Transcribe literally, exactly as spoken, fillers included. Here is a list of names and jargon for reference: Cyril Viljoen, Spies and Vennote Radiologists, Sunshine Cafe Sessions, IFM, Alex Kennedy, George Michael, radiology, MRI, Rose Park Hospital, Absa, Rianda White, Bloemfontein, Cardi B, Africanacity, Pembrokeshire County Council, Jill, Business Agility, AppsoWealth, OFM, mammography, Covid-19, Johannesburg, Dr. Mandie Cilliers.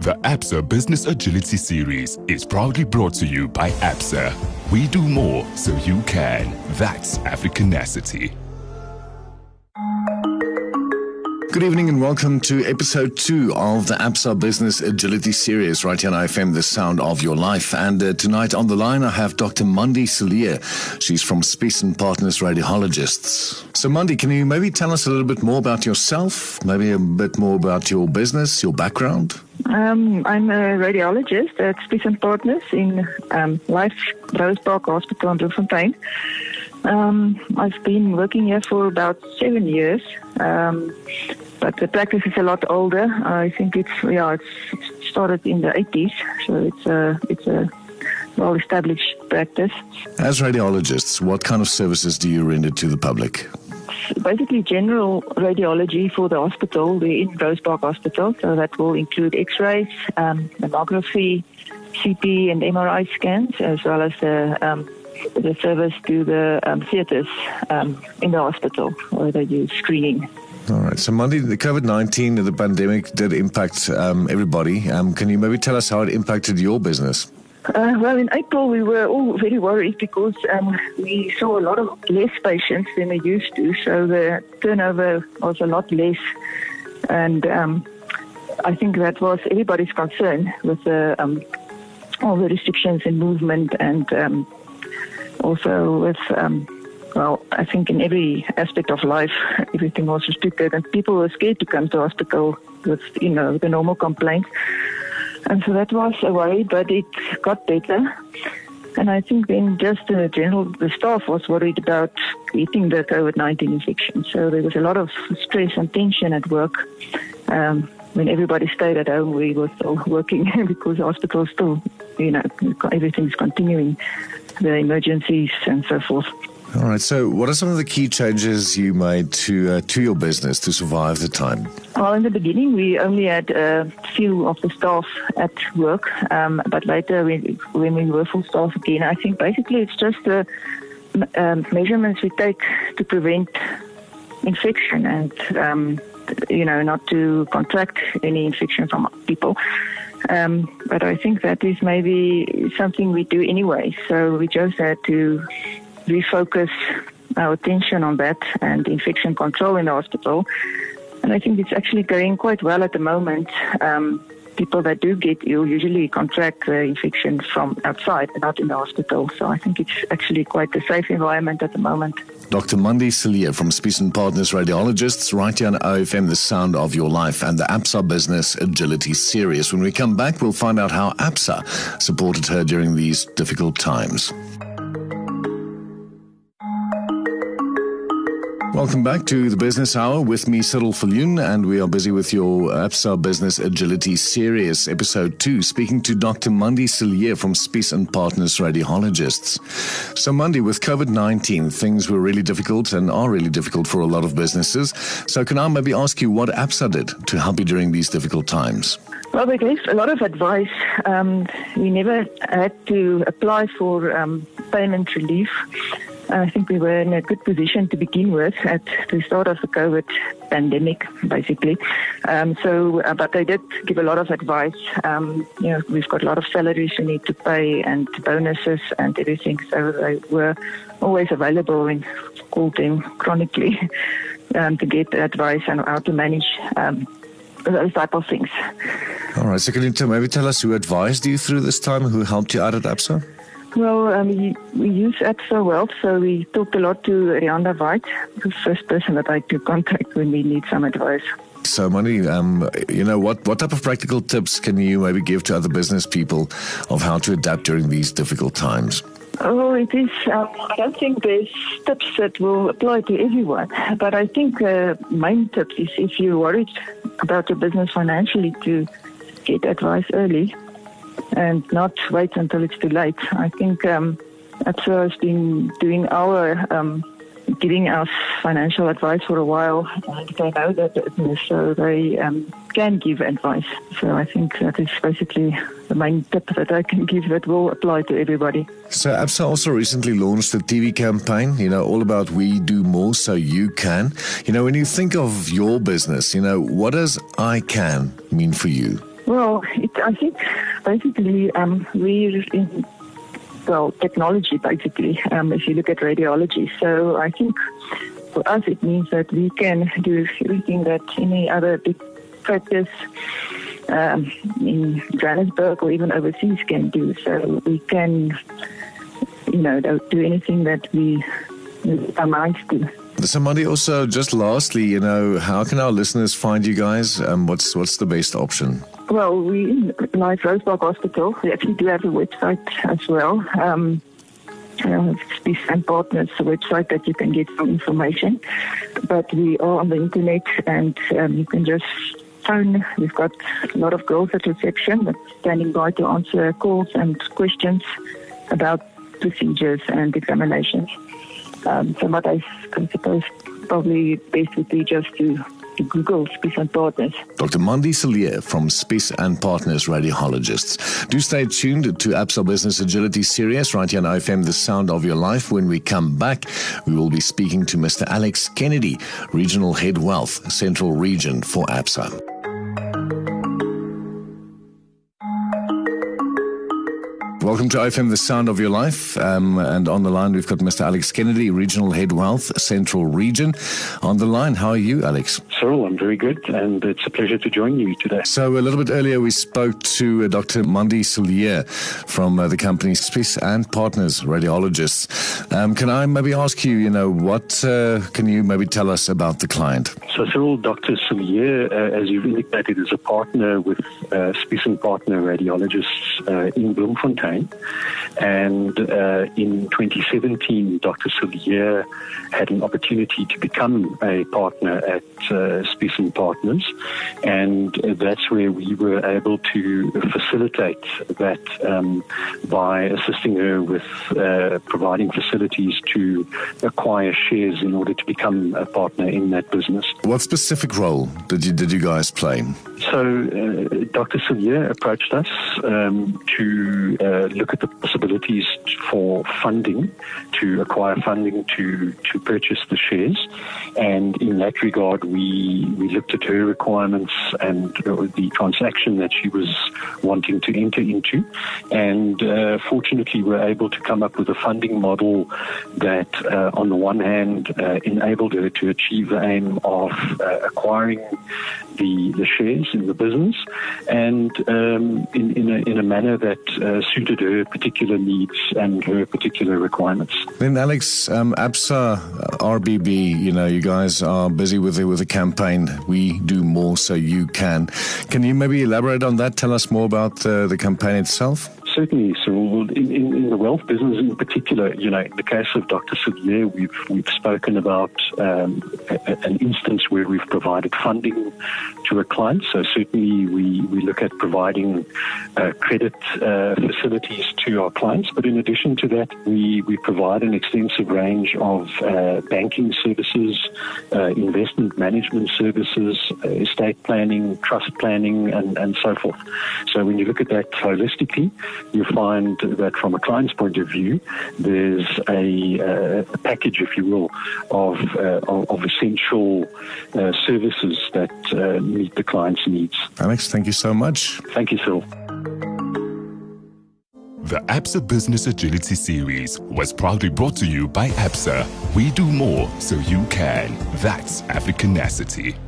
The Absa Business Agility Series is proudly brought to you by Absa. We do more so you can. That's Africanacity. Good evening and welcome to episode two of the Absa Business Agility Series right here on I F M, the sound of your life. And uh, tonight on the line I have Doctor Mandie Cilliers. She's from Spies and Partners Radiologists. So Mandie, can you maybe tell us a little bit more about yourself, maybe a bit more about your business, your background? Um, I'm a radiologist at Spies and Partners in um, Life, Rose Park Hospital in Bloemfontein. Um, I've been working here for about seven years, um, but the practice is a lot older. I think it's yeah, it's started in the eighties, so it's a it's a well-established practice. As radiologists, what kind of services do you render to the public? Basically general radiology for the hospital. We're in Rose Park Hospital, so that will include x-rays, um, mammography, C T and M R I scans, as well as the, um, the service to the um, theatres um, in the hospital where they do screening. All right. So Mandie, the COVID nineteen and the pandemic did impact um, everybody. Um, can you maybe tell us how it impacted your business? Uh, well, in April we were all very worried because um, we saw a lot of less patients than we used to, so the turnover was a lot less, and um, I think that was everybody's concern with uh, um, all the restrictions in movement, and um, also with, um, well, I think in every aspect of life everything was restricted and people were scared to come to hospital with, you know, the normal complaints. And so that was a worry, but it got better. And I think then just the general, the staff was worried about getting the COVID nineteen infection. So there was a lot of stress and tension at work. Um, when everybody stayed at home, we were still working because the hospital still, you know, everything's continuing, the emergencies and so forth. All right, so what are some of the key changes you made to uh, to your business to survive the time? Well, in the beginning, we only had a few of the staff at work, um, but later we, when we were full staff again, I think basically it's just the um, measurements we take to prevent infection and, um, you know, not to contract any infection from people. Um, but I think that is maybe something we do anyway, so we just had to refocus our attention on that and infection control in the hospital. And I think it's actually going quite well at the moment. Um, people that do get ill usually contract the infection from outside, not in the hospital. So I think it's actually quite a safe environment at the moment. Doctor Mandie Cilliers from Spies and Partners Radiologists, right here on O F M, the sound of your life, and the Absa Business Agility Series. When we come back, we'll find out how Absa supported her during these difficult times. Welcome back to the Business Hour with me, Cyril Viljoen, and we are busy with your Absa Business Agility Series, Episode two, speaking to Doctor Mandie Cilliers from Spies and Partners Radiologists. So, Mandie, with COVID nineteen, things were really difficult and are really difficult for a lot of businesses. So can I maybe ask you what Absa did to help you during these difficult times? Well, we gave a lot of advice. Um, we never had to apply for um, payment relief. I think we were in a good position to begin with at the start of the COVID pandemic, basically. Um, so, but they did give a lot of advice. Um, you know, we've got a lot of salaries we need to pay and bonuses and everything. So they were always available and called them chronically um, to get advice on how to manage um, those type of things. All right. So can you maybe tell us who advised you through this time, who helped you out at Absa? Well, um, we, we use AppsoWealth, so we talked a lot to Rianda White, the first person that I do contact when we need some advice. So, Mandie, um, you know, what, what type of practical tips can you maybe give to other business people of how to adapt during these difficult times? Oh, it is. Um, I don't think there's tips that will apply to everyone, but I think the uh, main tip is if you're worried about your business financially, to get advice early and not wait until it's too late. I think um, Absa has been doing our, um, giving us financial advice for a while, and they know their business, so they um, can give advice. So I think that is basically the main tip that I can give that will apply to everybody. So Absa also recently launched a T V campaign, you know, all about we do more so you can. You know, when you think of your business, you know, what does I can mean for you? Well, it, I think basically um, we're in, well, technology basically, um, if you look at radiology. So I think for us it means that we can do everything that any other big practice um, in Johannesburg or even overseas can do. So we can, you know, do anything that we are minded to. Somebody also, just lastly, you know, how can our listeners find you guys? Um, what's what's the best option? Well, we like Rose Park Hospital. We actually do have a website as well. Um, uh, Spies and Partners, a website that you can get some information. But we are on the internet, and um, you can just phone. We've got a lot of girls at reception that's standing by to answer calls and questions about procedures and examinations. Um, so what I suppose probably best would be just to, to Google Spies and Partners. Doctor Mandie Cilliers from Spies and Partners Radiologists. Do stay tuned to Absa Business Agility Series right here on I F M, The Sound of Your Life. When we come back, we will be speaking to Mister Alex Kennedy, Regional Head Wealth, Central Region for Absa. Welcome to I F M, The Sound of Your Life. Um, and on the line, we've got Mister Alex Kennedy, Regional Head Wealth, Central Region. On the line, how are you, Alex? Cyril, I'm very good, and it's a pleasure to join you today. So a little bit earlier, we spoke to uh, Doctor Mandie Cilliers from uh, the company Spies and Partners Radiologists. Um, can I maybe ask you, you know, what uh, can you maybe tell us about the client? So Cyril, Doctor Cilliers, uh, as you've indicated, is a partner with uh, Spies and Partner Radiologists uh, in Bloemfontein. And uh, in twenty seventeen, Doctor Cilliers had an opportunity to become a partner at uh, Spies and Partners, and that's where we were able to facilitate that um, by assisting her with uh, providing facilities to acquire shares in order to become a partner in that business. What specific role did you did you guys play? So uh, Doctor Cilliers approached us um, to uh, look at the possibilities for funding, to acquire funding to, to purchase the shares. And in that regard, we, we looked at her requirements and the transaction that she was wanting to enter into. And uh, fortunately, we were able to come up with a funding model that, uh, on the one hand, uh, enabled her to achieve the aim of uh, acquiring the, the shares in the business, and um, in, in, a, in a manner that uh, suited her particular needs and her particular requirements. Then Alex, um, Absa, R B B, you know, you guys are busy with it, with a campaign, We Do More So You Can. Can you maybe elaborate on that? Tell us more about uh, the campaign itself. Certainly. So in, in, in the wealth business in particular, you know, in the case of Doctor Cilliers, we've, we've spoken about um, a, a, an instance where we've provided funding to a client. So certainly we, we look at providing uh, credit uh, facilities to our clients. But in addition to that, we, we provide an extensive range of uh, banking services, uh, investment management services, uh, estate planning, trust planning, and, and so forth. So when you look at that holistically, you find that from a client's point of view, there's a, uh, a package, if you will, of uh, of essential uh, services that uh, meet the client's needs. Alex, thank you so much. Thank you, Cyril. The Absa Business Agility Series was proudly brought to you by Absa. We do more so you can. That's Africanacity.